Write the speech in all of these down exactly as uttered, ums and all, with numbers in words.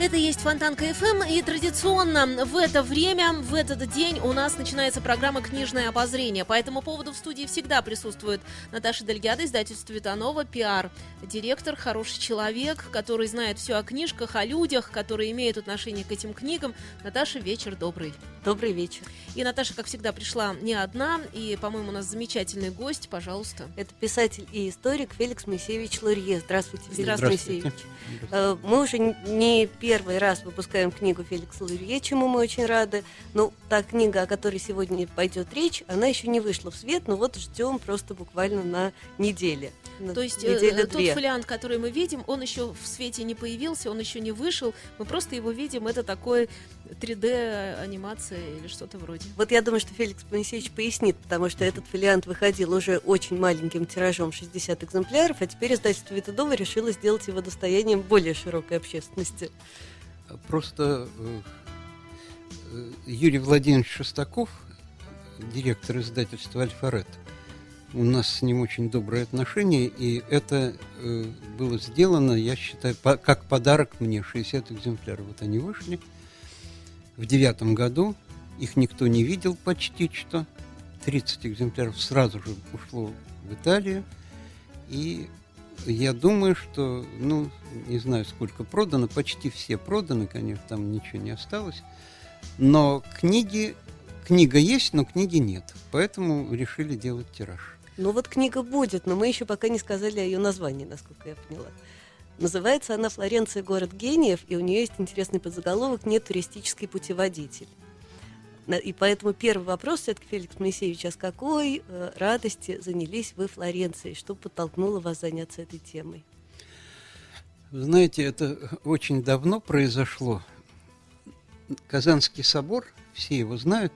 Это есть Фонтанка эф эм, и традиционно в это время, в этот день у нас начинается программа «Книжное обозрение». По этому поводу в студии всегда присутствует Наташа Дельгядо, издательство «Светланова», пиар-директор, хороший человек, который знает все о книжках, о людях, которые имеют отношение к этим книгам. Наташа, вечер добрый. Добрый вечер. И Наташа, как всегда, пришла не одна, и, по-моему, у нас замечательный гость, пожалуйста. Это писатель и историк Феликс Моисеевич Лурье. Здравствуйте, Феликс Моисеевич. Мы уже не первые Первый раз выпускаем книгу Феликса Лурье, чему мы очень рады. Но та книга, о которой сегодня пойдет речь, она еще не вышла в свет, но вот ждем просто буквально на неделе. На То есть неделе тот две. Фолиант, который мы видим, он еще в свете не появился, он еще не вышел. Мы просто его видим, это такое три дэ-анимация или что-то вроде. Вот я думаю, что Феликс Моисеевич пояснит, потому что этот фолиант выходил уже очень маленьким тиражом, шестьдесят экземпляров, а теперь издательство Витудова решило сделать его достоянием более широкой общественности. Просто Юрий Владимирович Шостаков, директор издательства «Альфарет», у нас с ним очень добрые отношения, и это было сделано, я считаю, как подарок мне, шестьдесят экземпляров. Вот они вышли в девятом году, их никто не видел почти что, тридцать экземпляров сразу же ушло в Италию, и... Я думаю, что, ну, не знаю, сколько продано, почти все проданы, конечно, там ничего не осталось, но книги, книга есть, но книги нет, поэтому решили делать тираж. Ну вот книга будет, но мы еще пока не сказали о ее названии, насколько я поняла. Называется она «Флоренция. Город гениев», и у нее есть интересный подзаголовок «Не туристический путеводитель». И поэтому первый вопрос все-таки, Феликс Моисеевич, а с какой э, радости занялись вы Флоренцией? Что подтолкнуло вас заняться этой темой? Вы знаете, это очень давно произошло. Казанский собор, все его знают,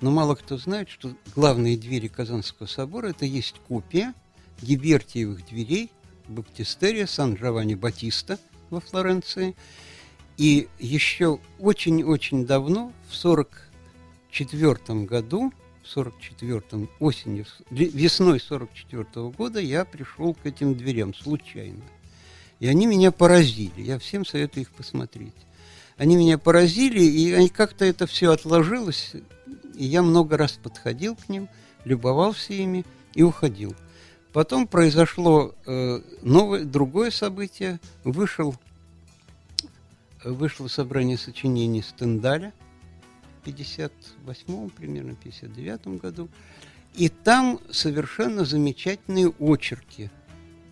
но мало кто знает, что главные двери Казанского собора – это есть копия Гибертиевых дверей баптистерия Сан-Джованни-Батиста во Флоренции. И еще очень-очень давно, в сорок В четвертом году, в сорок четвёртом, осенью, весной сорок четвёртого года я пришел к этим дверям случайно. И они меня поразили. Я всем советую их посмотреть. Они меня поразили, и как-то это все отложилось. И я много раз подходил к ним, любовался ими и уходил. Потом произошло э, новое, другое событие. Вышел, вышло собрание сочинений Стендаля в пятьдесят восьмом, примерно, пятьдесят девятом году. И там совершенно замечательные очерки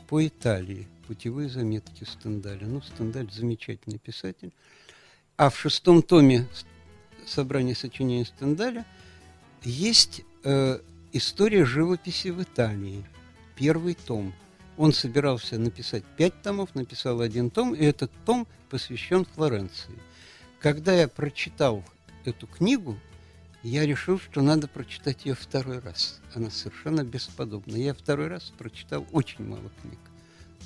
по Италии, путевые заметки Стендаля. Ну, Стендаль замечательный писатель. А в шестом томе собрания сочинений Стендаля есть э, история живописи в Италии. Первый том. Он собирался написать пять томов, написал один том, и этот том посвящен Флоренции. Когда я прочитал эту книгу, я решил, что надо прочитать ее второй раз. Она совершенно бесподобна. Я второй раз прочитал очень мало книг.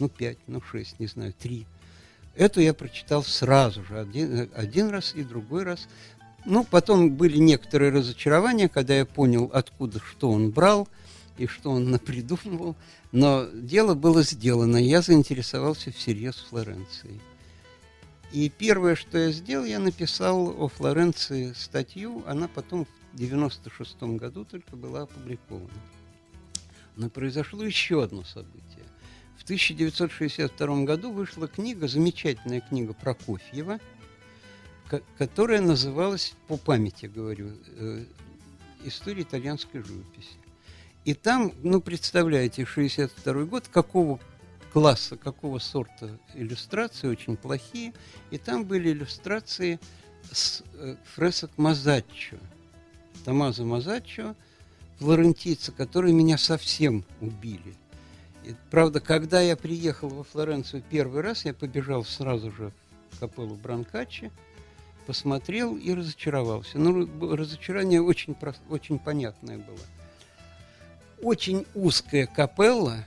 Ну, пять, ну, шесть, не знаю, три. Эту я прочитал сразу же. Один, один раз и другой раз. Ну, потом были некоторые разочарования, когда я понял, откуда, что он брал и что он напридумывал. Но дело было сделано. Я заинтересовался всерьез Флоренцией. И первое, что я сделал, я написал о Флоренции статью, она потом в девяносто шестом году только была опубликована. Но произошло еще одно событие. В тысяча девятьсот шестьдесят втором году вышла книга, замечательная книга Прокофьева, которая называлась, по памяти говорю, «История итальянской живописи». И там, ну, представляете, шестьдесят второй год, какого класса, какого сорта иллюстрации, очень плохие. И там были иллюстрации с э, фресок Мазаччо, Томазо Мазаччо, флорентийца, которые меня совсем убили. И, правда, когда я приехал во Флоренцию первый раз, я побежал сразу же в капеллу Бранкаччи, посмотрел и разочаровался. Ну, разочарование очень, очень понятное было. Очень узкая капелла,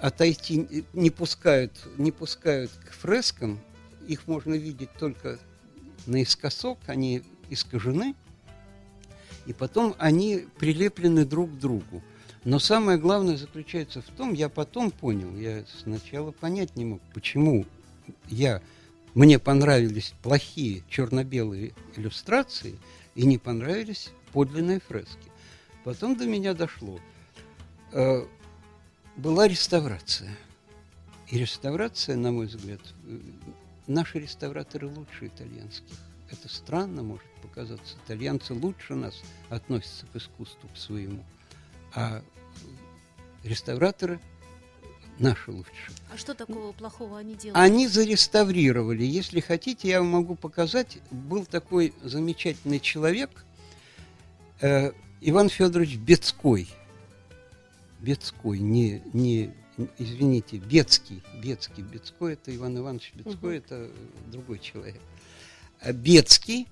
отойти не пускают, не пускают к фрескам. Их можно видеть только наискосок, они искажены, и потом они прилеплены друг к другу. Но самое главное заключается в том, я потом понял, я сначала понять не мог, почему я, мне понравились плохие черно-белые иллюстрации и не понравились подлинные фрески. Потом до меня дошло. Была реставрация. И реставрация, на мой взгляд, наши реставраторы лучше итальянских. Это странно может показаться. Итальянцы лучше нас относятся к искусству, к своему. А реставраторы наши лучше. А что такого плохого они делают? Они зареставрировали. Если хотите, я вам могу показать. Был такой замечательный человек, э, Иван Фёдорович Бецкой. Бецкой, не, не, извините, Бецкий, Бецкий, Бецкой, это Иван Иванович Бецкой, угу. Это другой человек. Бецкий,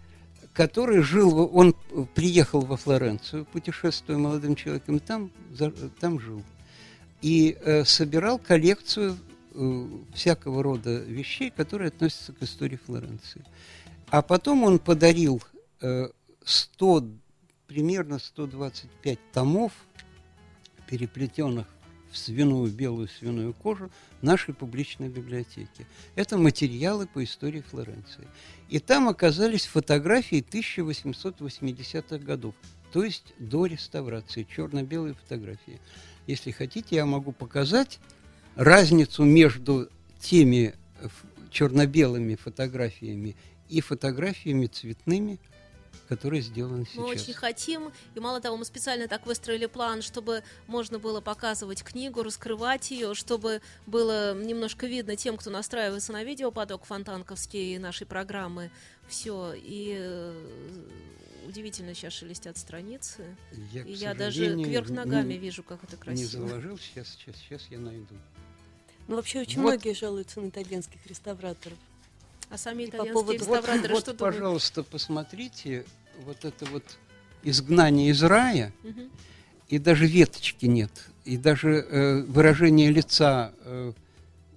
который жил, он приехал во Флоренцию, путешествуя молодым человеком, там, там жил. И э, собирал коллекцию э, всякого рода вещей, которые относятся к истории Флоренции. А потом он подарил э, сто, примерно сто двадцать пять томов, переплетенных в свиную, белую свиную кожу, нашей публичной библиотеки. Это материалы по истории Флоренции. И там оказались фотографии тысяча восемьсот восьмидесятых годов, то есть до реставрации, черно-белые фотографии. Если хотите, я могу показать разницу между теми черно-белыми фотографиями и фотографиями цветными, которые сделаны сейчас. Мы очень хотим, и мало того, мы специально так выстроили план, чтобы можно было показывать книгу, раскрывать ее, чтобы было немножко видно тем, кто настраивается на видеопоток фонтанковский нашей программы. Все, и удивительно сейчас шелестят страницы. Я, и я даже кверх ногами не, вижу, как это красиво. Не заложил, сейчас, сейчас, сейчас я найду. Ну, вообще, очень вот. Многие жалуются на итальянских реставраторов. А сами итальянские по поводу... реставраторы вот, что вот, думают? Пожалуйста, посмотрите, вот это вот изгнание из рая, угу. И даже веточки нет, и даже э, выражение лица э,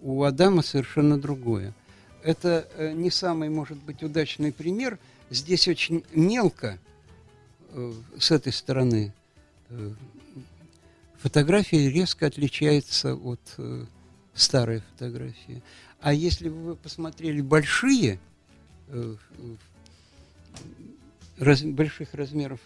у Адама совершенно другое. Это э, не самый, может быть, удачный пример. Здесь очень мелко, э, с этой стороны, э, фотография резко отличается от э, старой фотографии. А если бы вы посмотрели большие, э, раз, больших размеров,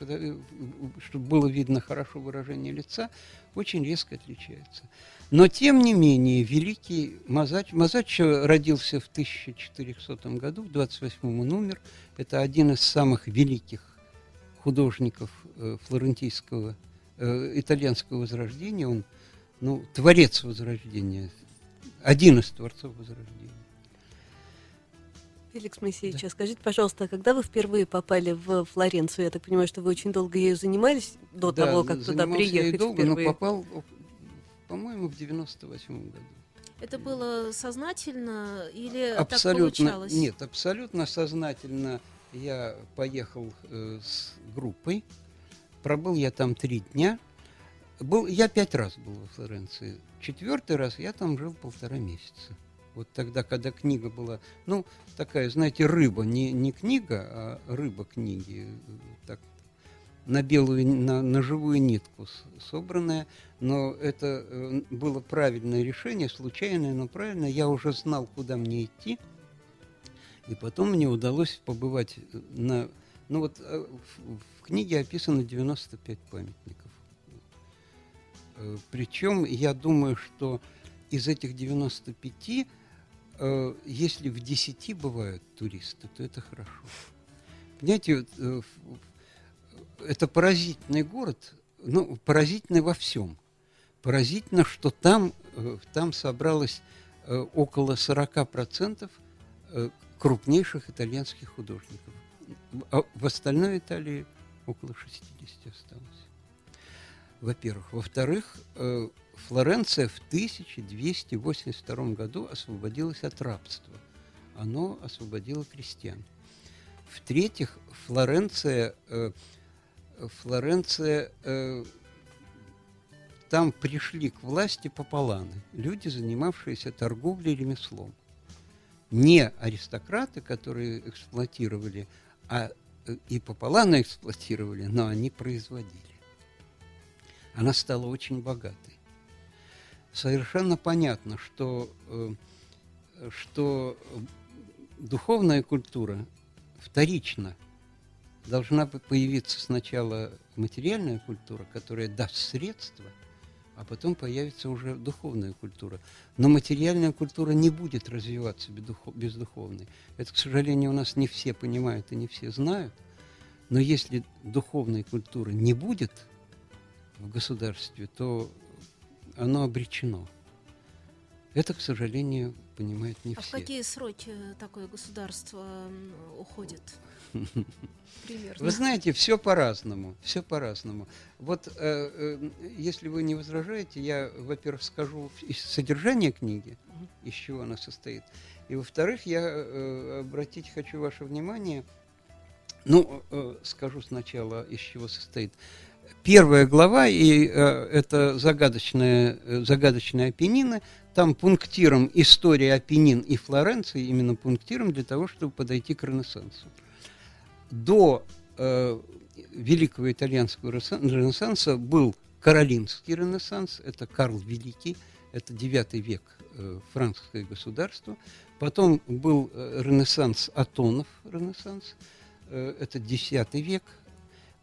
чтобы было видно хорошо выражение лица, очень резко отличается. Но, тем не менее, великий Мазаччо, Мазаччо родился в тысяча четырехсотом году, в двадцать восьмом он умер. Это один из самых великих художников э, флорентийского, э, итальянского возрождения. Он, ну, творец возрождения. Один из творцов Возрождения. Феликс Моисеевич, да. Скажите, пожалуйста, когда вы впервые попали в Флоренцию? Я так понимаю, что вы очень долго ею занимались до да, того, как туда приехали. Да, долго, впервые. Но попал, по-моему, в девяносто восьмом году. Это было сознательно или абсолютно, так получалось? Нет, абсолютно сознательно я поехал э, с группой. Пробыл я там три дня. Был, я пять раз был во Флоренции. Четвертый раз я там жил полтора месяца. Вот тогда, когда книга была... Ну, такая, знаете, рыба. Не, не книга, а рыба книги. Так, на белую, на, на живую нитку собранная. Но это э, было правильное решение, случайное, но правильное. Я уже знал, куда мне идти. И потом мне удалось побывать на... Ну вот в, в книге описано девяносто пять памятников. Причем, я думаю, что из этих девяноста пяти, э, если в десяти бывают туристы, то это хорошо. Понимаете, э, это поразительный город, ну, поразительный во всем. Поразительно, что там, э, там собралось э, около сорока процентов э, крупнейших итальянских художников. А в остальной Италии около шестидесяти осталось. Во-первых. Во-вторых, Флоренция в тысяча двести восемьдесят втором году освободилась от рабства. Оно освободило крестьян. В-третьих, Флоренция, Флоренция там пришли к власти пополаны, люди, занимавшиеся торговлей и ремеслом. Не аристократы, которые эксплуатировали, а и пополаны эксплуатировали, но они производили. Она стала очень богатой. Совершенно понятно, что, что духовная культура вторична. Должна появиться сначала материальная культура, которая даст средства, а потом появится уже духовная культура. Но материальная культура не будет развиваться без духовной. Это, к сожалению, у нас не все понимают и не все знают. Но если духовной культуры не будет в государстве, то оно обречено. Это, к сожалению, понимают не а все. А в какие сроки такое государство уходит? Примерно. Вы знаете, все по-разному. Все по-разному. Вот, э, э, если вы не возражаете, я, во-первых, скажу содержание книги, угу. из чего она состоит. И, во-вторых, я э, обратить хочу ваше внимание, ну, э, скажу сначала, из чего состоит. Первая глава, и э, это загадочные, э, загадочные Апеннины, там пунктиром история Апеннин и Флоренции, именно пунктиром для того, чтобы подойти к Ренессансу. До э, Великого итальянского Ренессанса был Каролинский Ренессанс, это Карл Великий, это девятый век э, франкское государство. Потом был э, Ренессанс Атонов, Ренессанс, э, это десятый век.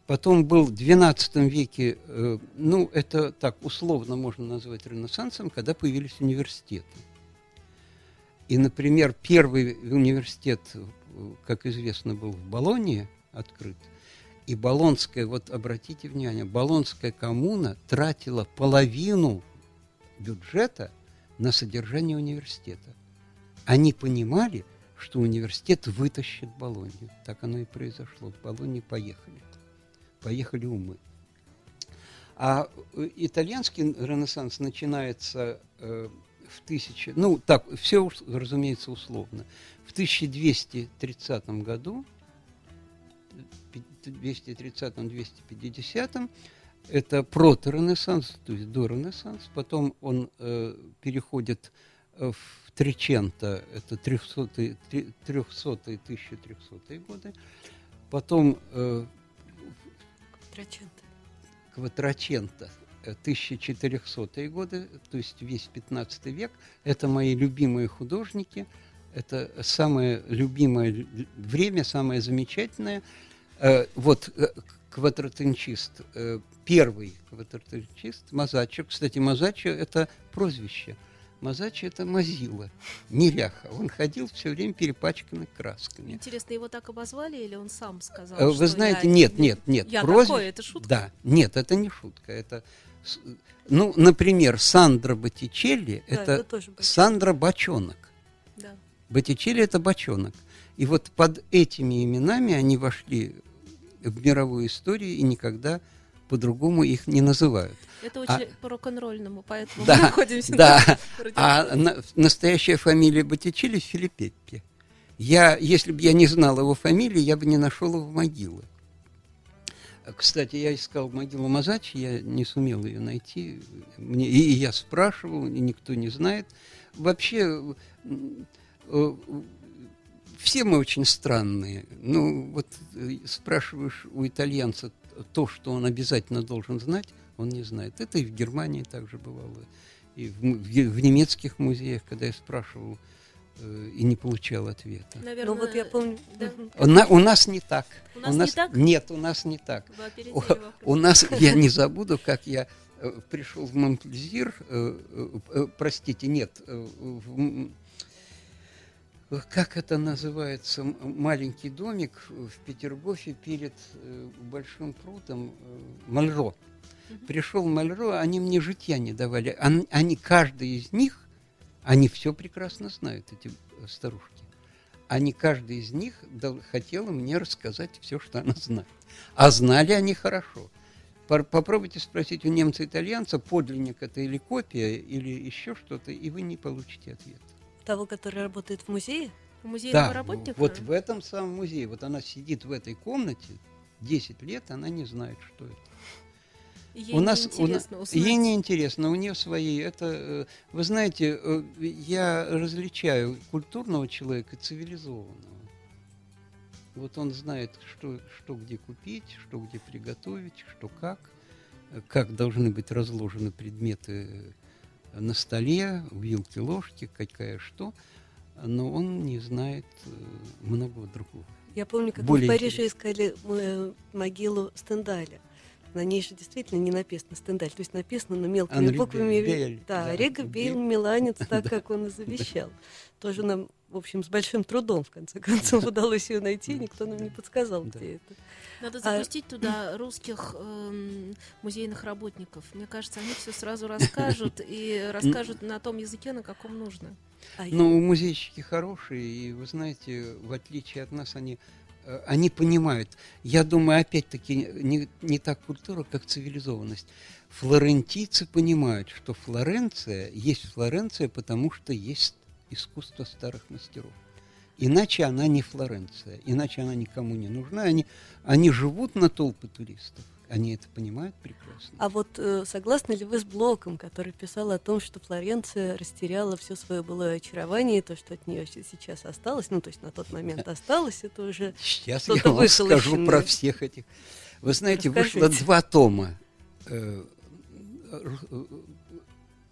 Потом был в двенадцатом веке, э, ну, это так условно можно назвать Ренессансом, когда появились университеты. И, например, первый университет, как известно, был в Болонье открыт. И Болонская, вот обратите внимание, Болонская коммуна тратила половину бюджета на содержание университета. Они понимали, что университет вытащит Болонью. Так оно и произошло. В Болонье поехали. Поехали умы. А итальянский Ренессанс начинается э, в тысяче... Ну, так, все, разумеется, условно. В тысяча двести тридцатом году, двести тридцатом — двести пятидесятом, это прото-Ренессанс, то есть до Ренессанс. Потом он э, переходит в Триченто, это трехсотые — тысяча трехсотые годы. Потом... Э, Кватраченто, тысяча четырехсотые годы, то есть весь пятнадцатый век. Это мои любимые художники, это самое любимое время, самое замечательное. Вот кватротенчист, первый кватротенчист Мазаччо. Кстати, Мазаччо – это прозвище. Мазаччо – это мазила, неряха. Он ходил все время перепачканный красками. Интересно, его так обозвали или он сам сказал? Вы что знаете, я... нет, нет, нет. Я прозвищ... такой, это шутка? Да, нет, это не шутка. Это... Ну, например, Сандра Боттичелли – да, это, это Сандра Бочонок. Да. Боттичелли – это Бочонок. И вот под этими именами они вошли в мировую историю и никогда по-другому их не называют. Это очень а, по-рок-н-ролльному, поэтому да, мы находимся... Да, на... а на, настоящая фамилия Боттичелли – Филиппеппи. Я, если бы я не знал его фамилии, я бы не нашел его могилы. Кстати, я искал могилу Мазаччо, я не сумел ее найти. Мне, и, и я спрашивал, и никто не знает. Вообще, все мы очень странные. Ну, вот спрашиваешь у итальянца то, что он обязательно должен знать, он не знает. Это и в Германии также бывало, и в, в, в немецких музеях, когда я спрашивал э, и не получал ответа. Наверное, ну, вот я помню, да. у, на, у нас не так. У нас, у нас не так? Нет, у нас не так. У, у нас, я не забуду, как я э, пришел в Монплезир, э, э, простите, нет, э, в, как это называется, маленький домик в Петергофе перед э, большим прудом, э, Мальро. Пришел Мальро, они мне житья не давали. Они, они, каждый из них, они все прекрасно знают, эти старушки. Они, каждый из них, дал, хотела мне рассказать все, что она знает. А знали они хорошо. Попробуйте спросить у немца-итальянца, подлинник это или копия, или еще что-то, и вы не получите ответ. Того, который работает в музее? В музее да, работника? Вот в этом самом музее. Вот она сидит в этой комнате, десять лет, она не знает, что это. Ей у нас неинтересно, у, ей неинтересно, у нее свои. Это, вы знаете, я различаю культурного человека и цивилизованного. Вот он знает, что, что где купить, что где приготовить, что как, как должны быть разложены предметы на столе, вилки, ложки, какая что. Но он не знает многого другого. Я помню, как Более мы в Париже интересно. искали могилу Стендаля. На ней же действительно не написано «Стендаль», то есть написано на мелкими Анри буквами. Бель, да, да, Рега Бель, Миланец, так, да, как он и завещал. Да. Тоже нам, в общем, с большим трудом, в конце концов, удалось ее найти, никто нам не подсказал, да, где это. Надо запустить а... туда русских э, музейных работников. Мне кажется, они все сразу расскажут, и расскажут на том языке, на каком нужно. А ну, я... музейщики хорошие, и, вы знаете, в отличие от нас, они... Они понимают. Я думаю, опять-таки, не, не так культура, как цивилизованность. Флорентийцы понимают, что Флоренция есть Флоренция, потому что есть искусство старых мастеров. Иначе она не Флоренция, иначе она никому не нужна. Они, они живут на толпы туристов. Они это понимают прекрасно. А вот э, согласны ли вы с Блоком, который писал о том, что Флоренция растеряла все свое былое очарование, и то, что от нее сейчас осталось, ну, то есть на тот момент осталось, это уже сейчас я вам скажу про всех этих. Вы знаете, Расскажите. вышло два тома э,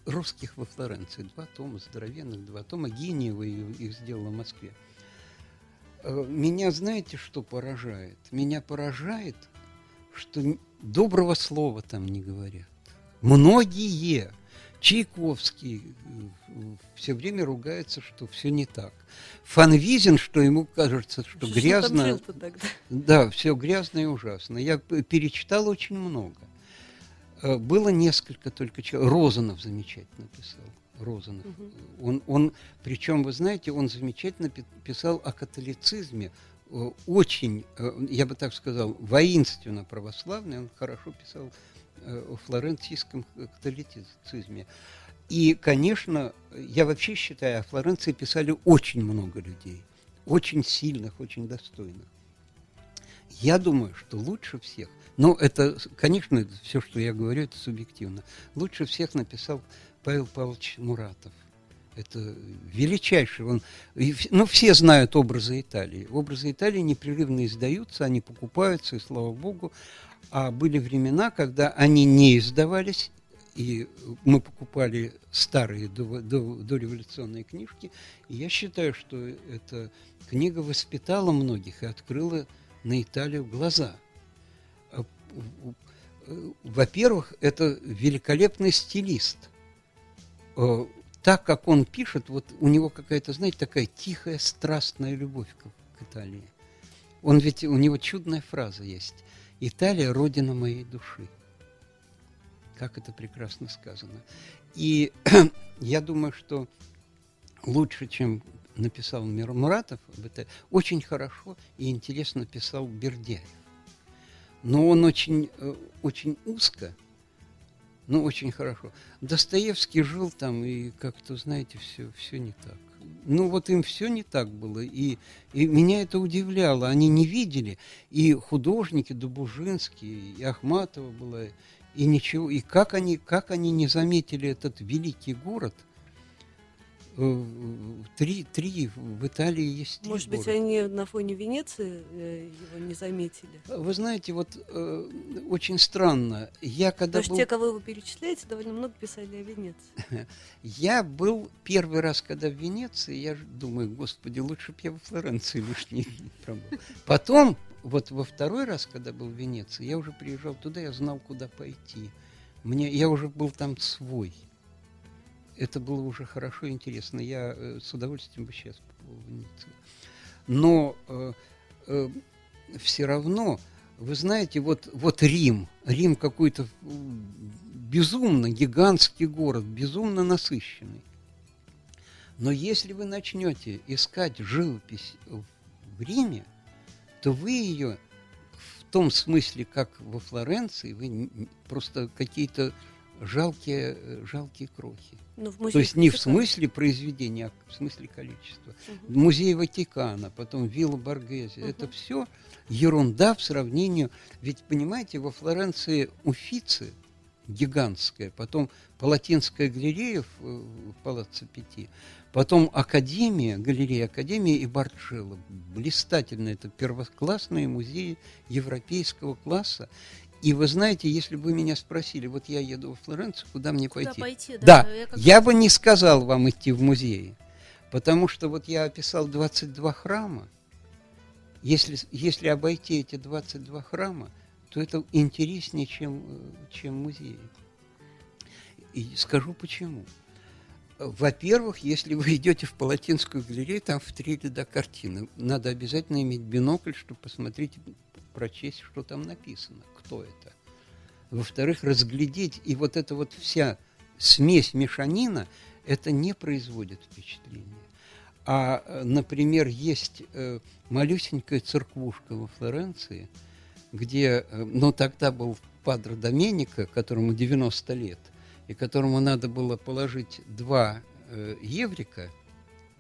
русских во Флоренции, два тома здоровенных, два тома Гениева их сделала в Москве. Меня, знаете, что поражает? Меня поражает, что доброго слова там не говорят. Многие, Чайковский все время ругается, что все не так. Фанвизин, что ему кажется, что, что грязно. Да, все грязно и ужасно. Я перечитал очень много. Было несколько только человек. Розанов замечательно писал. Розанов. Угу. Он, он, причем, вы знаете, он замечательно писал о католицизме. Очень, я бы так сказал, воинственно православный, он хорошо писал о флорентийском католицизме. И, конечно, я вообще считаю, о Флоренции писали очень много людей, очень сильных, очень достойных. Я думаю, что лучше всех, ну, это, конечно, все, что я говорю, это субъективно, лучше всех написал Павел Павлович Муратов. Это величайший. Он, ну, все знают образы Италии. Образы Италии непрерывно издаются, они покупаются, и слава богу. А были времена, когда они не издавались, и мы покупали старые дореволюционные книжки. И я считаю, что эта книга воспитала многих и открыла на Италию глаза. Во-первых, это великолепный стилист. Так, как он пишет, вот у него какая-то, знаете, такая тихая, страстная любовь к, к Италии. Он ведь, у него чудная фраза есть. «Италия – родина моей души». Как это прекрасно сказано. И я думаю, что лучше, чем написал Муратов, очень хорошо и интересно писал Бердяев. Но он очень, очень узко. Ну, очень хорошо. Достоевский жил там, и как-то, знаете, все, все не так. Ну, вот им все не так было, и, и меня это удивляло. Они не видели, и художники, Добужинский, и Ахматова была, и ничего. И как они, как они не заметили этот великий город? Три, три, в Италии есть три Может города. быть, они на фоне Венеции его не заметили? Вы знаете, вот э, очень странно. Я, когда Потому был... что те, кого вы перечисляете, довольно много писали о Венеции. Я был первый раз, когда в Венеции, я думаю, господи, лучше бы я во Флоренции лишний день пробыл. Потом, вот во второй раз, когда был в Венеции, я уже приезжал туда, я знал, куда пойти. Мне, я уже был там свой. Это было уже хорошо и интересно. Я э, с удовольствием бы сейчас попал в Венецию. Но э, э, все равно, вы знаете, вот, вот Рим. Рим какой-то безумно гигантский город, безумно насыщенный. Но если вы начнете искать живопись в Риме, то вы ее в том смысле, как во Флоренции, вы просто какие-то... Жалкие, жалкие крохи. То есть не в смысле произведения, а в смысле количества. Угу. Музей Ватикана, потом Вилла Боргезе. Угу. Это все ерунда в сравнении. Ведь, понимаете, во Флоренции Уффици, гигантская, потом Палатинская галерея в Палаццо Питти, потом Академия, галерея Академии и Барджелло. Блистательно, это первоклассные музеи европейского класса. И вы знаете, если бы меня спросили, вот я еду в Флоренцию, куда мне куда пойти? пойти? Да, да я, я бы не сказал вам идти в музеи, потому что вот я описал двадцать два храма. Если, если обойти эти двадцать два храма, то это интереснее, чем, чем музеи. И скажу почему. Во-первых, если вы идете в Палатинскую галерею, там в три ряда картины. Надо обязательно иметь бинокль, чтобы посмотреть, прочесть, что там написано, кто это. Во-вторых, разглядеть. И вот эта вот вся смесь, мешанина, это не производит впечатления. А, например, есть малюсенькая церквушка во Флоренции, где, ну, тогда был падре Доменико, которому девяносто лет, и которому надо было положить два э, еврика,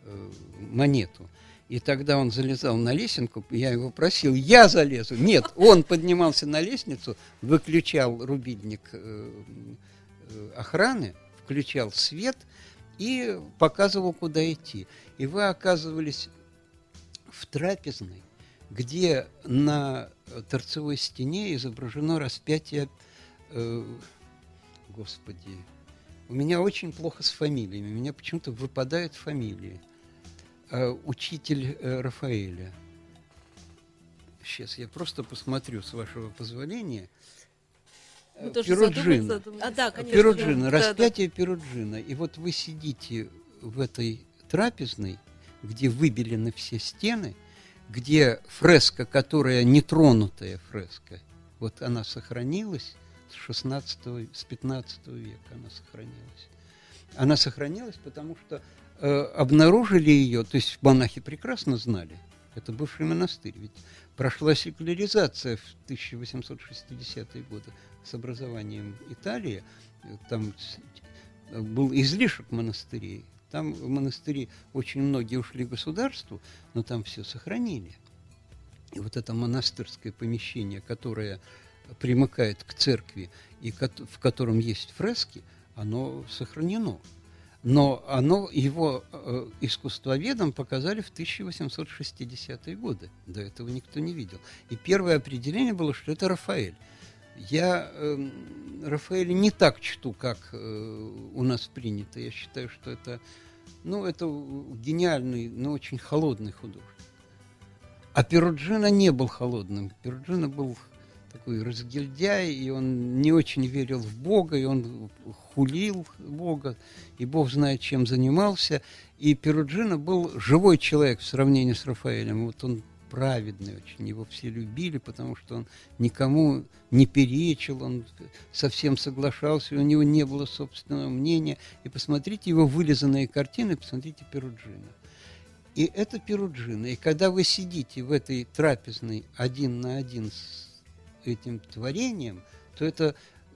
э, монету, и тогда он залезал на лесенку, я его просил, я залезу, нет, он поднимался на лестницу, выключал рубильник э, э, охраны, включал свет и показывал, куда идти. И вы оказывались в трапезной, где на торцевой стене изображено распятие, э, господи, у меня очень плохо с фамилиями, у меня почему-то выпадают фамилии. Э, учитель э, Рафаэля. Сейчас я просто посмотрю, с вашего позволения. Мы Перуджино. Задумались, задумались. А, да, конечно, Перуджино, да, распятие, да, да. Перуджино. И вот вы сидите в этой трапезной, где выбелены все стены, где фреска, которая нетронутая фреска, вот она сохранилась с шестнадцатого, с пятнадцатого века она сохранилась. Она сохранилась, потому что э, обнаружили ее, то есть монахи прекрасно знали, это бывший монастырь, ведь прошла секуляризация в тысяча восемьсот шестидесятые годы с образованием Италии, там был излишек монастырей. Там в монастыре очень многие ушли государству, но там все сохранили. И вот это монастырское помещение, которое примыкает к церкви и в котором есть фрески, оно сохранено. Но оно, его искусствоведам показали в тысяча восемьсот шестидесятые годы. До этого никто не видел. И первое определение было, что это Рафаэль. Я э, Рафаэля не так чту, как э, у нас принято. Я считаю, что это, ну, это гениальный, но очень холодный художник. А Перуджино не был холодным. Перуджино был такой разгильдяй, и он не очень верил в Бога, и он хулил Бога, и Бог знает, чем занимался. И Перуджино был живой человек в сравнении с Рафаэлем. Вот он праведный очень, его все любили, потому что он никому не перечил, он совсем соглашался, у него не было собственного мнения. И посмотрите его вылизанные картины, посмотрите Перуджино. И это Перуджино. И когда вы сидите в этой трапезной один на один с этим творением, то это,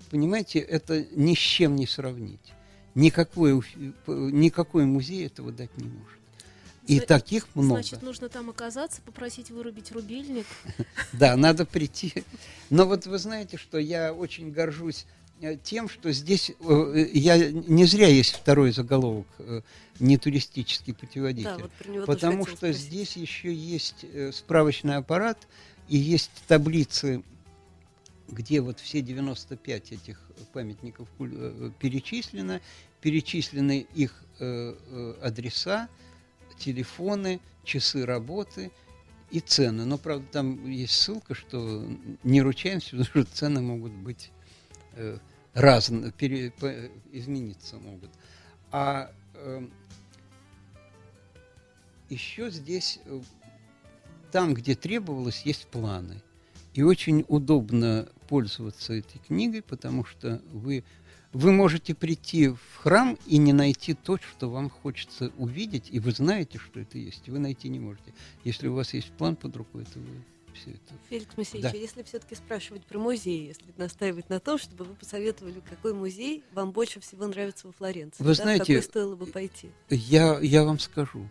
понимаете, это ни с чем не сравнить. Никакой, никакой музей этого дать не может. И Зна- таких много. Значит, нужно там оказаться, попросить вырубить рубильник. Да, надо прийти. Но вот вы знаете, что я очень горжусь тем, что здесь... Я не зря есть второй заголовок «Нетуристический путеводитель». Потому что здесь еще есть справочный аппарат и есть таблицы, где вот все девяносто пять этих памятников перечислено, перечислены их адреса, телефоны, часы работы и цены. Но, правда, там есть ссылка, что не ручаемся, потому что цены могут быть э, разные, пере, по, измениться могут. А э, еще здесь, там, где требовалось, есть планы. И очень удобно пользоваться этой книгой, потому что вы... Вы можете прийти в храм и не найти то, что вам хочется увидеть, и вы знаете, что это есть, вы найти не можете. Если у вас есть план под рукой, то вы все это... Феликс Моисеевич, да. Если все-таки спрашивать про музей, если настаивать на том, чтобы вы посоветовали, какой музей вам больше всего нравится во Флоренции, вы, да, знаете, в какой стоило бы пойти? Я, я вам скажу.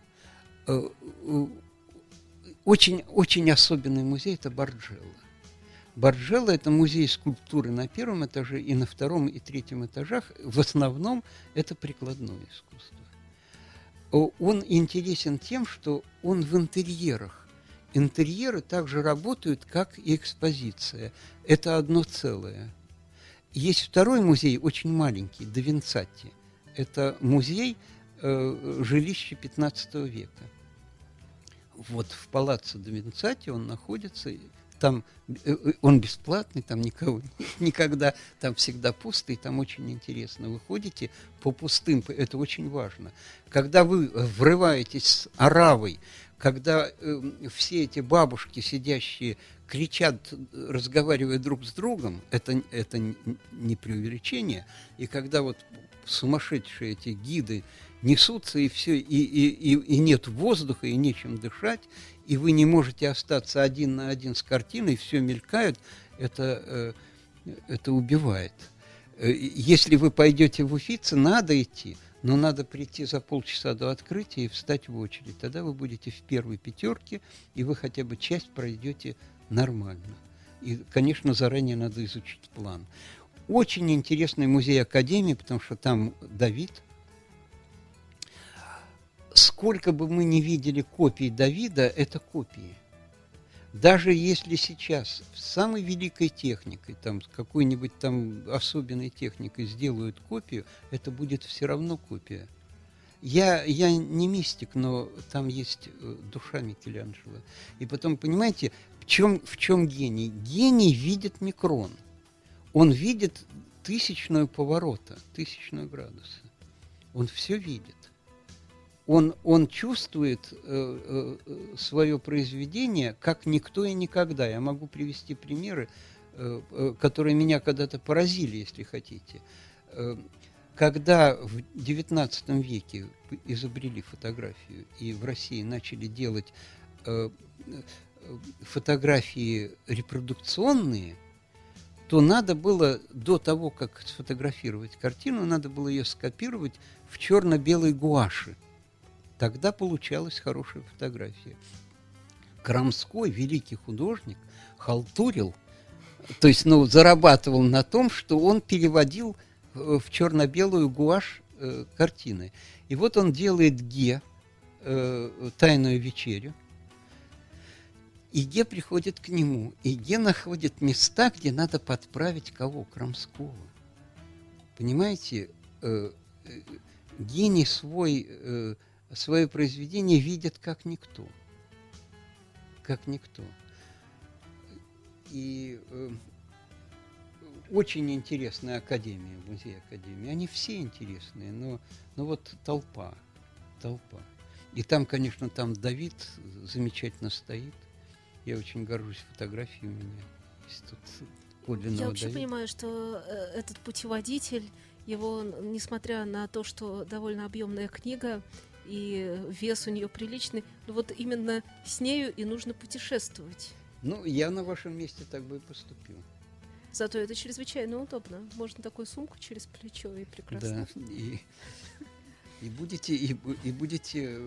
Очень, очень особенный музей – это Барджелло. Барджелло – это музей скульптуры на первом этаже, и на втором и третьем этажах в основном это прикладное искусство. Он интересен тем, что он в интерьерах. Интерьеры также работают, как и экспозиция. Это одно целое. Есть второй музей, очень маленький, да Винцати. Это музей э, жилища пятнадцатого века. Вот в палаццо да Винцати он находится. Там он бесплатный, там никого нет, никогда, там всегда пусто, и там очень интересно. Вы ходите по пустым, это очень важно. Когда вы врываетесь с оравой, когда э, все эти бабушки сидящие кричат, разговаривая друг с другом, это, это не преувеличение, и когда вот сумасшедшие эти гиды несутся, и все, и, и, и, и нет воздуха, и нечем дышать, и вы не можете остаться один на один с картиной, все мелькает, это, это убивает. Если вы пойдете в Уффици, надо идти, но надо прийти за полчаса до открытия и встать в очередь. Тогда вы будете в первой пятерке, и вы хотя бы часть пройдете нормально. И, конечно, заранее надо изучить план. Очень интересный музей Академии, потому что там Давид. Сколько бы мы ни видели копий Давида, это копии. Даже если сейчас самой великой техникой, там, какой-нибудь там особенной техникой сделают копию, это будет все равно копия. Я, я не мистик, но там есть душа Микеланджело. И потом, понимаете, в чем, в чем гений? Гений видит микрон. Он видит тысячную поворота, тысячную градуса. Он все видит. Он, он чувствует э, э, свое произведение, как никто и никогда. Я могу привести примеры, э, э, которые меня когда-то поразили, если хотите. Э, когда в девятнадцатом веке изобрели фотографию, и в России начали делать э, э, фотографии репродукционные, то надо было до того, как сфотографировать картину, надо было ее скопировать в черно-белой гуаши. Тогда получалась хорошая фотография. Крамской, великий художник, халтурил, то есть, ну, зарабатывал на том, что он переводил в черно-белую гуашь э, картины. И вот он делает Ге, э, «Тайную вечерю», и Ге приходит к нему, и Ге находит места, где надо подправить кого? Крамского. Понимаете, э, э, гений свой... Э, свое произведение видят как никто. Как никто. И э, очень интересная академия, музей академии. Они все интересные, но, но вот толпа. Толпа. И там, конечно, там Давид замечательно стоит. Я очень горжусь фотографией у меня. Тут подлинного Я вообще Давида. Понимаю, что этот путеводитель, его, несмотря на то, что довольно объемная книга, и вес у нее приличный, но вот именно с нею и нужно путешествовать. Ну, я на вашем месте так бы и поступил. Зато это чрезвычайно удобно. Можно такую сумку через плечо, и прекрасно. Да, и, и будете, и, и будете,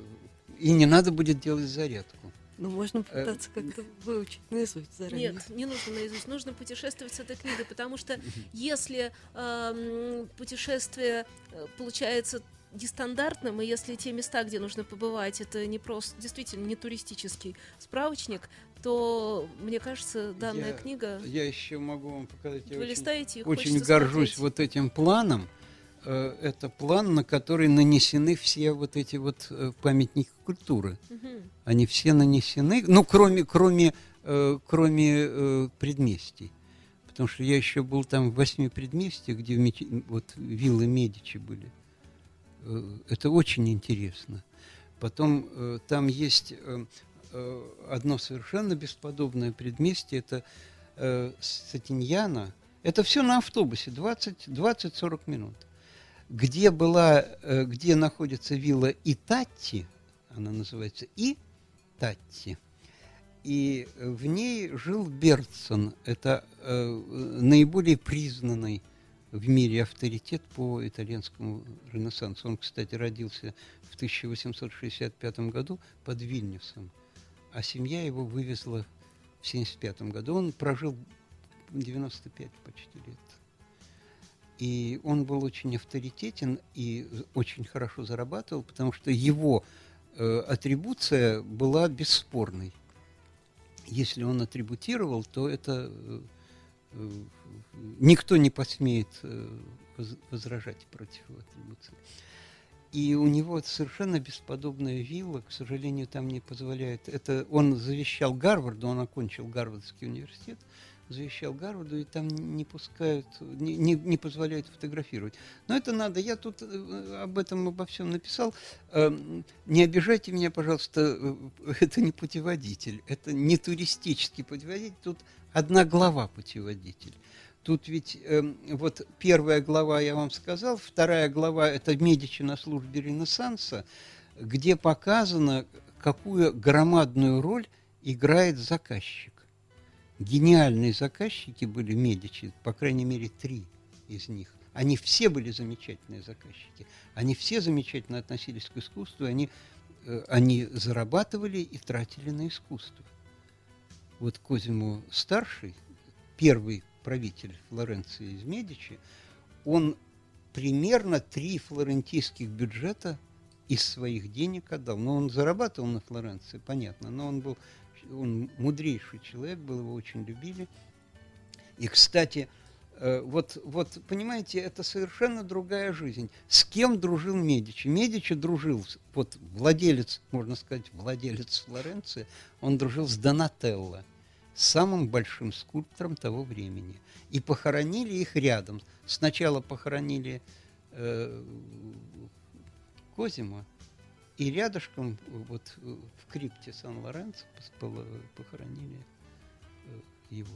и не надо будет делать зарядку. Ну, можно пытаться а, как-то выучить наизусть заранее. Нет, не нужно наизусть. Нужно путешествовать с этой книгой, потому что если э, путешествие получается нестандартным, и если те места, где нужно побывать, это не просто, действительно не туристический справочник, то, мне кажется, данная я, книга... Я еще могу вам показать. Я вы листаете, очень, очень горжусь смотреть. Вот этим планом. Это план, на который нанесены все вот эти вот памятники культуры. Угу. Они все нанесены, ну, кроме, кроме, кроме предместий. Потому что я еще был там в восьми предместьях, где вот виллы Медичи были. Это очень интересно. Потом э, там есть э, э, одно совершенно бесподобное предместье, это э, Сатиньяна. Это все на автобусе, двадцать-сорок минут. Где, была, э, где находится вилла Итатти, она называется Итатти, и в ней жил Бертсон, это э, наиболее признанный в мире авторитет по итальянскому ренессансу. Он, кстати, родился в тысяча восемьсот шестьдесят пятом году под Вильнюсом, а семья его вывезла в тысяча девятьсот семьдесят пятом году. Он прожил девяносто пять почти лет. И он был очень авторитетен и очень хорошо зарабатывал, потому что его э, атрибуция была бесспорной. Если он атрибутировал, то это э, никто не посмеет э, возражать против его атрибуции. И у него совершенно бесподобная вилла, к сожалению, там не позволяет. Это он завещал Гарварду, он окончил Гарвардский университет, завещал Гарварду, и там не пускают, не, не, не позволяют фотографировать. Но это надо, я тут об этом, обо всем написал. Не обижайте меня, пожалуйста, это не путеводитель, это не туристический путеводитель, тут одна глава путеводитель. Тут ведь э, вот первая глава, я вам сказал, вторая глава – это «Медичи на службе Ренессанса», где показано, какую громадную роль играет заказчик. Гениальные заказчики были Медичи, по крайней мере, три из них. Они все были замечательные заказчики, они все замечательно относились к искусству, они, э, они зарабатывали и тратили на искусство. Вот Козимо Старший, первый правитель Флоренции из Медичи, он примерно три флорентийских бюджета из своих денег отдал. Но он зарабатывал на Флоренции, понятно, но он был он мудрейший человек, был, его очень любили. И, кстати, вот, вот, понимаете, это совершенно другая жизнь. С кем дружил Медичи? Медичи дружил, вот владелец, можно сказать, владелец Флоренции, он дружил с Донателло, самым большим скульптором того времени. И похоронили их рядом. Сначала похоронили э, Козимо, и рядышком, вот в крипте Сан-Лоренцо, похоронили э, его.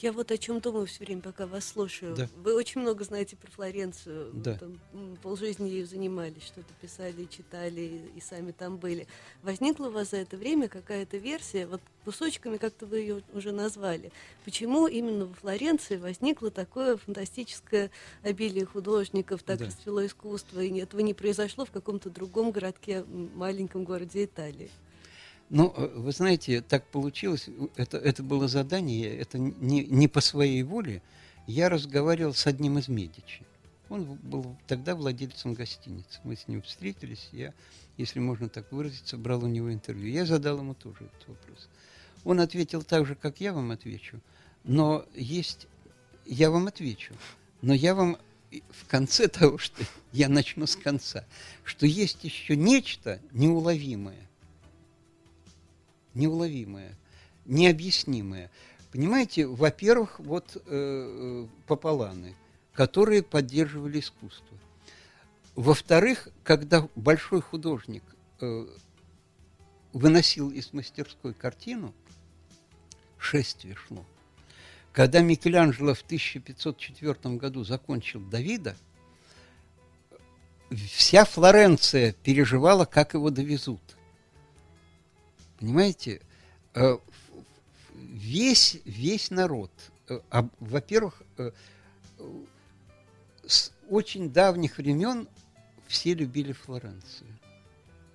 Я вот о чем думаю все время, пока вас слушаю. Да. Вы очень много знаете про Флоренцию. Да. Там, полжизни ею занимались, что-то писали, читали и сами там были. Возникла у вас за это время какая-то версия, вот кусочками как-то вы ее уже назвали. Почему именно во Флоренции возникло такое фантастическое обилие художников, так да. расцвело искусство, и этого не произошло в каком-то другом городке, маленьком городе Италии? Ну, вы знаете, так получилось, это, это было задание, это не, не по своей воле. Я разговаривал с одним из Медичи. Он был тогда владельцем гостиницы. Мы с ним встретились, я, если можно так выразиться, брал у него интервью. Я задал ему тоже этот вопрос. Он ответил так же, как я вам отвечу. Но есть... Я вам отвечу, но я вам... в конце того, что... Я начну с конца. Что есть еще нечто неуловимое. Неуловимое, необъяснимое. Понимаете, во-первых, вот э, пополаны, которые поддерживали искусство. Во-вторых, когда большой художник э, выносил из мастерской картину, шествие шло. Когда Микеланджело в тысяча пятьсот четвёртом году закончил «Давида», вся Флоренция переживала, как его довезут. Понимаете, весь, весь народ, во-первых, с очень давних времен все любили Флоренцию.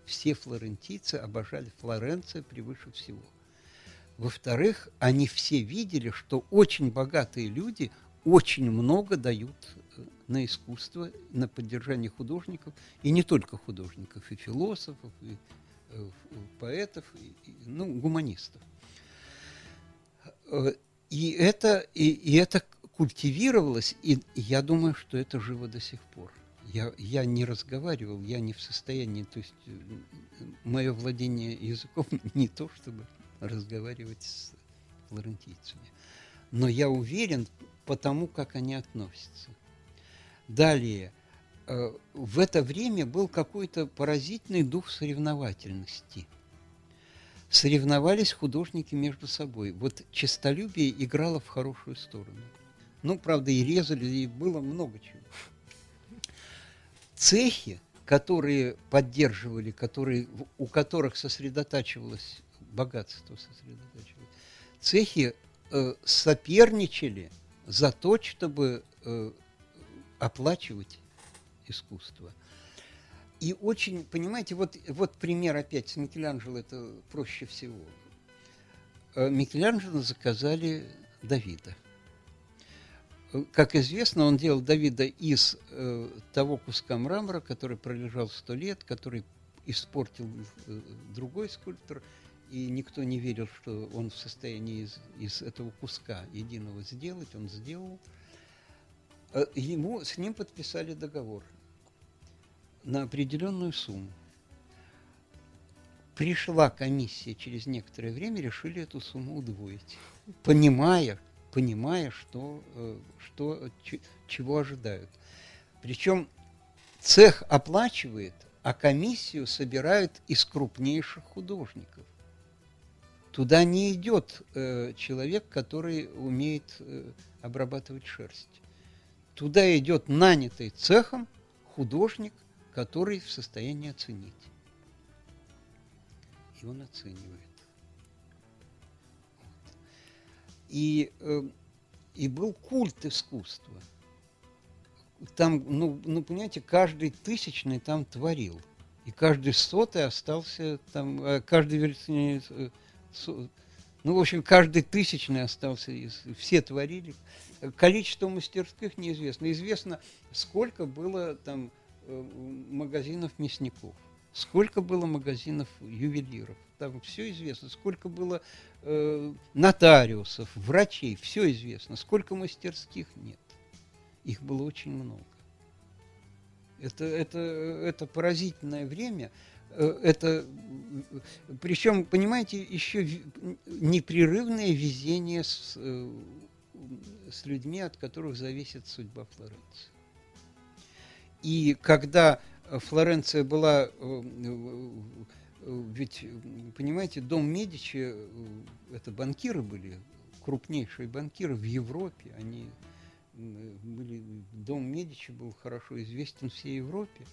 Все флорентийцы обожали Флоренцию превыше всего. Во-вторых, они все видели, что очень богатые люди очень много дают на искусство, на поддержание художников, и не только художников, и философов, и поэтов, ну, гуманистов. И это, и, и это культивировалось, и я думаю, что это живо до сих пор. Я, я не разговаривал, я не в состоянии, то есть мое владение языком не то, чтобы разговаривать с флорентийцами. Но я уверен по тому, как они относятся. Далее. В это время был какой-то поразительный дух соревновательности. Соревновались художники между собой. Вот честолюбие играло в хорошую сторону. Ну, правда, и резали, и было много чего. Цехи, которые поддерживали, которые, у которых сосредотачивалось богатство, сосредотачивалось, цехи э, соперничали за то, чтобы э, оплачивать искусство. И очень, понимаете, вот, вот пример опять с Микеланджело, это проще всего. Микеланджело заказали Давида. как известно, он делал Давида из э, того куска мрамора, который пролежал сто лет, который испортил э, другой скульптор, и никто не верил, что он в состоянии из, из этого куска единого сделать, он сделал. Ему, с ним подписали договор на определенную сумму. Пришла комиссия через некоторое время, решили эту сумму удвоить, понимая, понимая, что, что, чего ожидают. Причем цех оплачивает, а комиссию собирают из крупнейших художников. Туда не идет человек, который умеет обрабатывать шерсть. Туда идет нанятый цехом художник, который в состоянии оценить. И он оценивает. И, и был культ искусства. Там, ну, ну, понимаете, каждый тысячный там творил. И каждый сотый остался там, каждый, ну, в общем, каждый тысячный остался, все творили. Количество мастерских неизвестно. Известно, сколько было там магазинов мясников. Сколько было магазинов ювелиров, там все известно, сколько было э, нотариусов, врачей, все известно, сколько мастерских нет. Их было очень много. Это, это, это поразительное время, это, причем, понимаете, еще непрерывное везение с, с людьми, от которых зависит судьба Флоренции. И когда Флоренция была, ведь, понимаете, дом Медичи, это банкиры были, крупнейшие банкиры в Европе, они были, дом Медичи был хорошо известен всей Европе,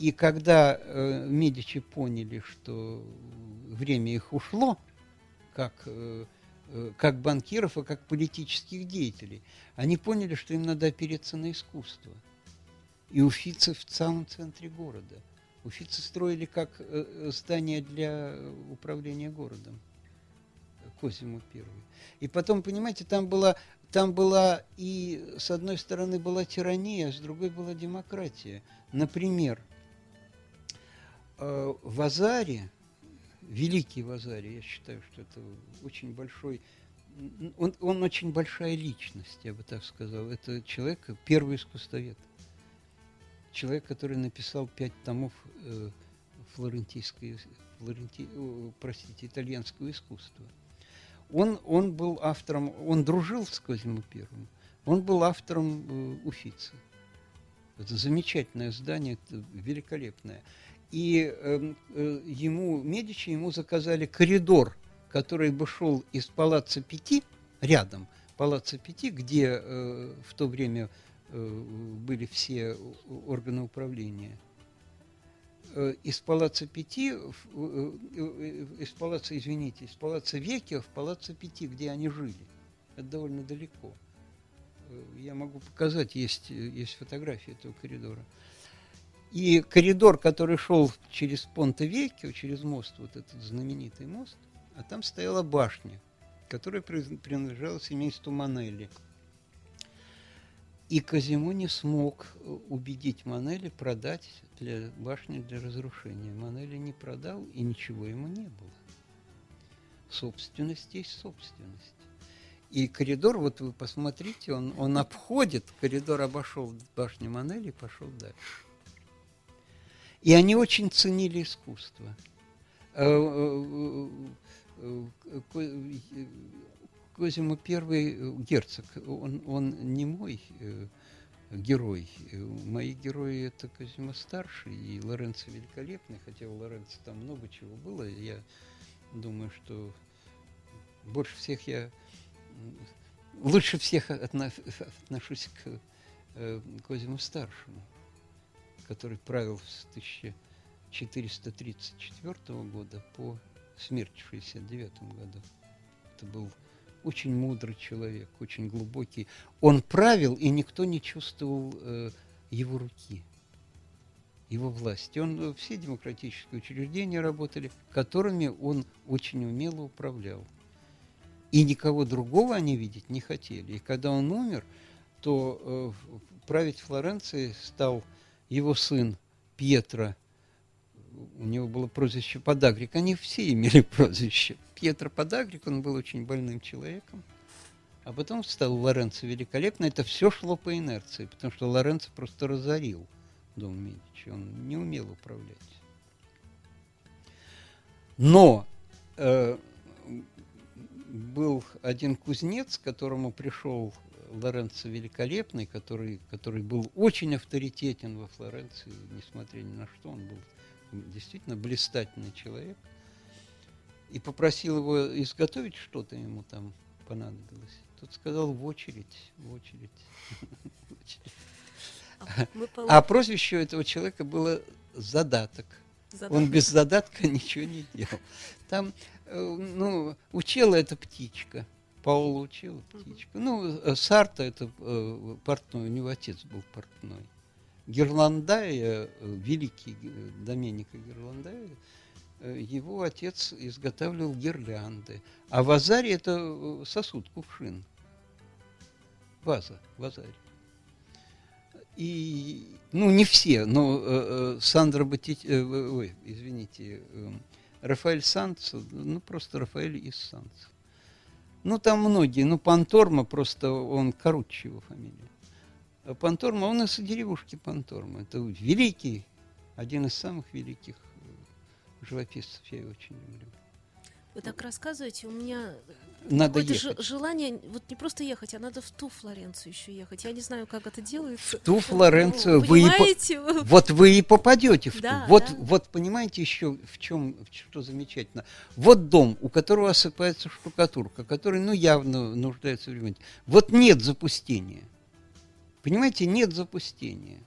и когда Медичи поняли, что время их ушло, как, как банкиров и как политических деятелей, они поняли, что им надо опереться на искусство. И Уффици в самом центре города. Уффици строили как здание для управления городом. Козимо Первый. И потом, понимаете, там была, там была и с одной стороны была тирания, а с другой была демократия. Например, Вазари, великий Вазари, я считаю, что это очень большой... Он, он очень большая личность, я бы так сказал. Это человек, первый искусствовед. Человек, который написал пять томов э, флорентийское, флоренти, э, простите, итальянского искусства. Он, он был автором, он дружил с Козимо Первым, он был автором э, Уффици. Это замечательное здание, это великолепное. И э, э, ему, Медичи, ему заказали коридор, который бы шел из Палаццо Питти, рядом Палаццо Питти, где э, в то время... были все органы управления. Из Палаццо Питти, из Палаццо, извините, из Палаццо Веккио в Палаццо Питти, где они жили. Это довольно далеко. Я могу показать, есть, есть фотографии этого коридора. И коридор, который шел через Понте Веккио, через мост, вот этот знаменитый мост, а там стояла башня, которая принадлежала семейству Манелли. И Козимо не смог убедить Манелли продать для башни для разрушения. Манелли не продал, и ничего ему не было. Собственность есть собственность. И коридор, вот вы посмотрите, он, он обходит, коридор обошел башню Манелли и пошел дальше. И они очень ценили искусство. Козимо Первый герцог, он, он не мой э, герой. Мои герои – это Козимо Старший и Лоренцо Великолепный, хотя у Лоренцо там много чего было. Я думаю, что больше всех я… Лучше всех отно, отношусь к э, Козимо Старшему, который правил с тысяча четыреста тридцать четвёртого года по смерть в шестьдесят девятом году. Это был… Очень мудрый человек, очень глубокий. Он правил, и никто не чувствовал э, его руки, его власти. Он, все демократические учреждения работали, которыми он очень умело управлял. И никого другого они видеть не хотели. И когда он умер, то править Флоренцией стал его сын Пьетро. У него было прозвище Подагрик. Они все имели прозвище. Пьетро Подагрик, он был очень больным человеком. А потом стал Лоренцо Великолепный. Это все шло по инерции, потому что Лоренцо просто разорил дом Медичи. Он не умел управлять. Но э, был один кузнец, к которому пришел Лоренцо Великолепный, который, который был очень авторитетен во Флоренции, несмотря ни на что, он был действительно блистательный человек, и попросил его изготовить что-то, ему там понадобилось. Тот сказал: в очередь, в очередь. А прозвище этого человека было «Задаток». Задаток. Он без задатка ничего не делал. Там, ну, Учела — это птичка. Паоло Учела — птичка. Ну, Сарто — это портной, у него отец был портной. Герландая, великий Доменико Герландая, его отец изготавливал гирлянды. А Вазари — это сосуд, кувшин. Ваза, Вазари. И, ну, не все, но э, Сандра Боттичелли, э, ой, извините, э, Рафаэль Санца, ну, просто Рафаэль из Санца. Ну, там многие, ну, Панторма просто, он короче, его фамилия. А Панторма, он из деревушки Панторма. Это великий, один из самых великих живописцев, я его очень люблю. Вы так рассказываете, у меня какое-то желание, вот не просто ехать, а надо в ту Флоренцию еще ехать. Я не знаю, как это делается. В ту Флоренцию, ну, вы и, вот вы и попадете в да, ту. Вот, да. Вот понимаете еще, в чем, что замечательно. Вот дом, у которого осыпается штукатурка, который, ну, явно нуждается в ремонте. Вот нет запустения. Понимаете, нет запустения.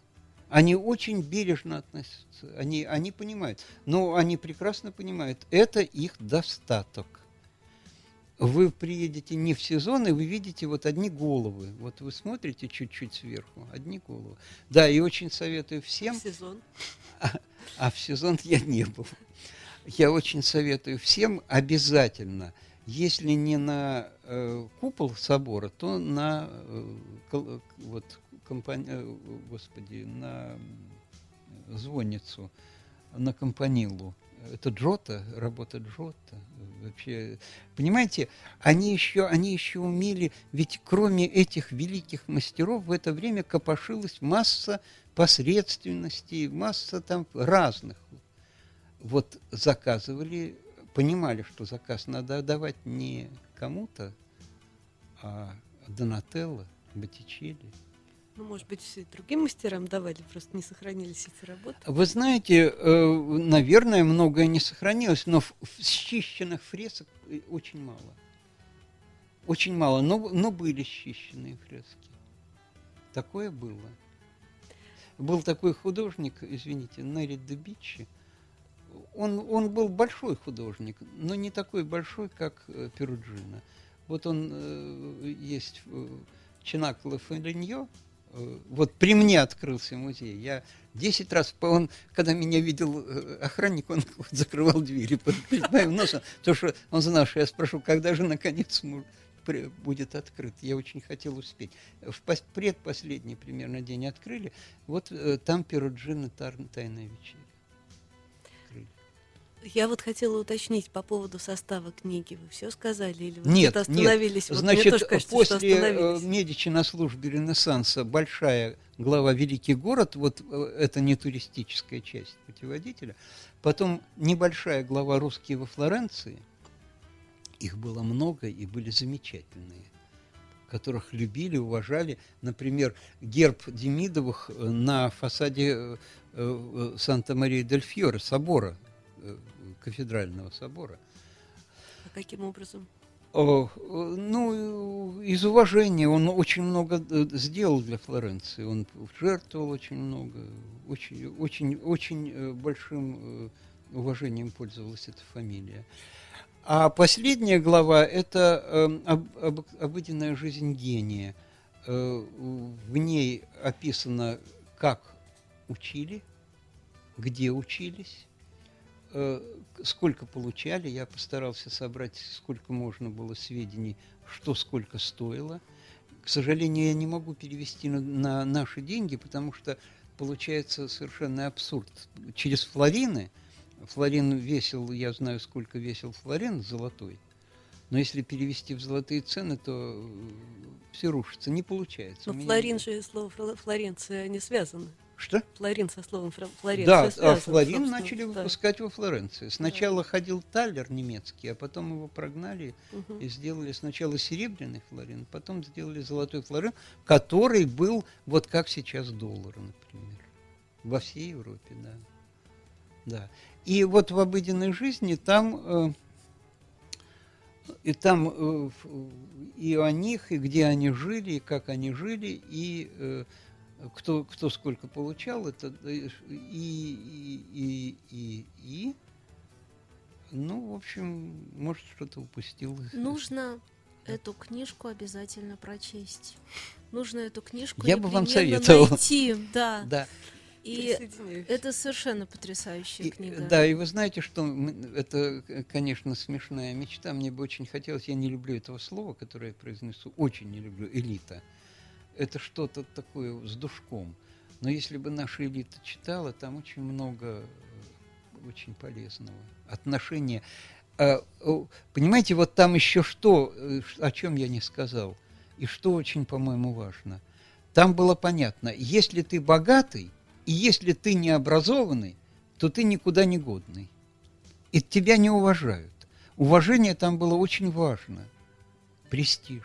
Они очень бережно относятся, они, они понимают, но они прекрасно понимают, это их достаток. Вы приедете не в сезон, и вы видите вот одни головы, вот вы смотрите чуть-чуть сверху, одни головы. Да, и очень советую всем... В сезон. А, а в сезон я не был. Я очень советую всем обязательно, если не на э, купол собора, то на... Э, кол, вот, Компани... Господи, на звонницу, на компанилу. Это Джота, работа Джота. Вообще, понимаете, они еще, они еще умели, ведь кроме этих великих мастеров в это время копошилась масса посредственностей, масса там разных. Вот заказывали, понимали, что заказ надо отдавать не кому-то, а Донателло, Боттичелли. Ну, может быть, все другим мастерам давали, просто не сохранились эти работы? Вы знаете, наверное, многое не сохранилось, но счищенных фресок очень мало. Очень мало, но, но были счищенные фрески. Такое было. Был такой художник, извините, Нери де Бичи. Он, он был большой художник, но не такой большой, как Перуджино. Вот он есть Чинакло Фолиньо. Вот при мне открылся музей. Я десять раз, он, когда меня видел охранник, он вот закрывал двери перед моим носом, потому что он знал, что я спрошу, когда же наконец будет открыт. Я очень хотел успеть. В предпоследний примерно день открыли. Вот там Перуджино, тайная вечеря. Я вот хотела уточнить по поводу состава книги. Вы все сказали или вы нет, остановились? Нет. Вот значит, мне тоже кажется, после Медичи на службе Ренессанса большая глава «Великий город», вот это не туристическая часть путеводителя, потом небольшая глава «Русские во Флоренции», их было много и были замечательные, которых любили, уважали. Например, герб Демидовых на фасаде Санта-Мария-дель-Фьоре, собора, кафедрального собора. А каким образом? О, ну, из уважения. Он очень много сделал для Флоренции. Он жертвовал очень много. Очень, очень, очень большим уважением пользовалась эта фамилия. А последняя глава – это об, об, обыденная жизнь гения. В ней описано, как учили, где учились, сколько получали. Я постарался собрать, сколько можно было сведений, что сколько стоило. К сожалению, я не могу перевести на, на наши деньги, потому что получается совершенно абсурд. Через флорины, флорин весил, я знаю, сколько весил флорин золотой, но если перевести в золотые цены, то все рушится, не получается. Но меня... флорин же, слово Флоренция, не связано. Что? Флорин со словом Флоренция. Да, связано, а флорин начали выпускать да. во Флоренции. Сначала да. ходил талер немецкий, а потом его прогнали угу. и сделали сначала серебряный флорин, потом сделали золотой флорин, который был вот как сейчас доллар, например. Во всей Европе, да. да. И вот в обыденной жизни там... Э, И там и о них, и где они жили, и как они жили, и кто, кто сколько получал, это и, и, и, и, и. Ну, в общем, может, что-то упустил. Нужно эту книжку обязательно прочесть. Нужно эту книжку Я бы вам советовал. Найти. Да. да. И это совершенно потрясающая и, книга. Да, и вы знаете, что это, конечно, смешная мечта. Мне бы очень хотелось, я не люблю этого слова, которое я произнесу, очень не люблю, элита. Это что-то такое с душком. Но если бы наша элита читала, там очень много очень полезного отношения. Понимаете, вот там еще что, о чем я не сказал, и что очень, по-моему, важно. Там было понятно, если ты богатый, и если ты не образованный, то ты никуда не годный. И тебя не уважают. Уважение там было очень важно. Престиж.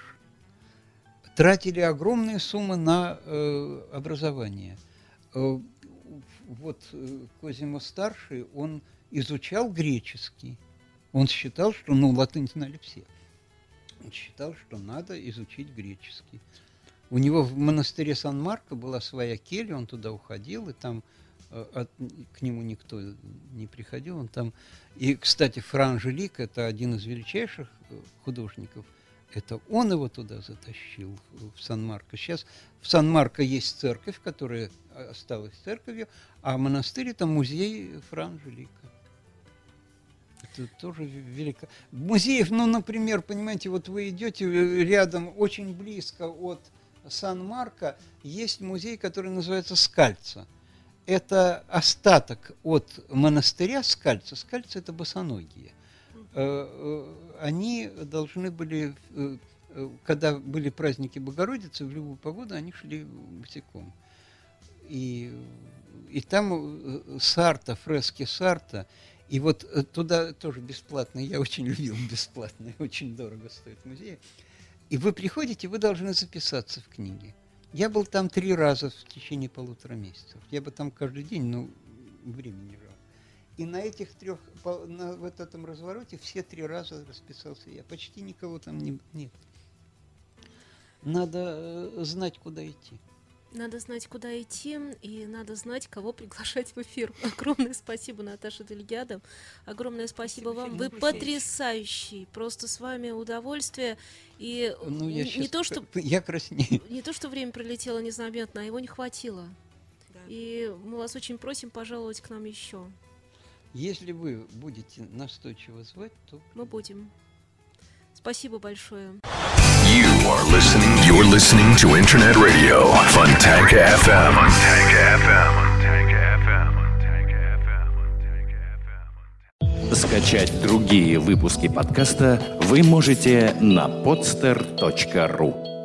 Тратили огромные суммы на э, образование. Э, вот э, Козимо Старший, он изучал греческий. Он считал, что... Ну, латынь знали все. Он считал, что надо изучить греческий. У него в монастыре Сан-Марко была своя келья, он туда уходил, и там от, к нему никто не приходил. Он там... И, кстати, Фра Анжелик, это один из величайших художников, это он его туда затащил, в Сан-Марко. Сейчас в Сан-Марко есть церковь, которая осталась церковью, а в монастыре там музей Фра Анжелика. Это тоже велико. Музеев, ну, например, понимаете, вот вы идете рядом, очень близко от... Сан-Марко есть музей, который называется Скальца. Это остаток от монастыря Скальца. Скальца – это босоногие. Они должны были, когда были праздники Богородицы, в любую погоду они шли босиком. И, и там Сарто, фрески Сарто. И вот туда тоже бесплатно, я очень любил бесплатно, очень дорого стоит музей. И вы приходите, вы должны записаться в книги. Я был там три раза в течение полутора месяцев. Я бы там каждый день, но времени жалко. И на этих трех, на вот этом развороте все три раза расписался я. Почти никого там не, нет. Надо знать, куда идти. Надо знать, куда идти, и надо знать, кого приглашать в эфир. Огромное спасибо, Наташа Дельгядо. Огромное спасибо, спасибо вам. Вы потрясающий. Просто с вами удовольствие. И ну, я не, сейчас... то, что... я краснею. Не то, что время пролетело незаметно, а его не хватило. Да. И мы вас очень просим пожаловать к нам еще. Если вы будете настойчиво звать, то... Мы будем. Спасибо большое. You are listening. You're listening to Internet Radio Fontanka эф эм. Fontanka эф эм. Fontanka эф эм. Fontanka эф эм. Fontanka эф эм. Скачать другие выпуски подкаста вы можете на podster точка ru.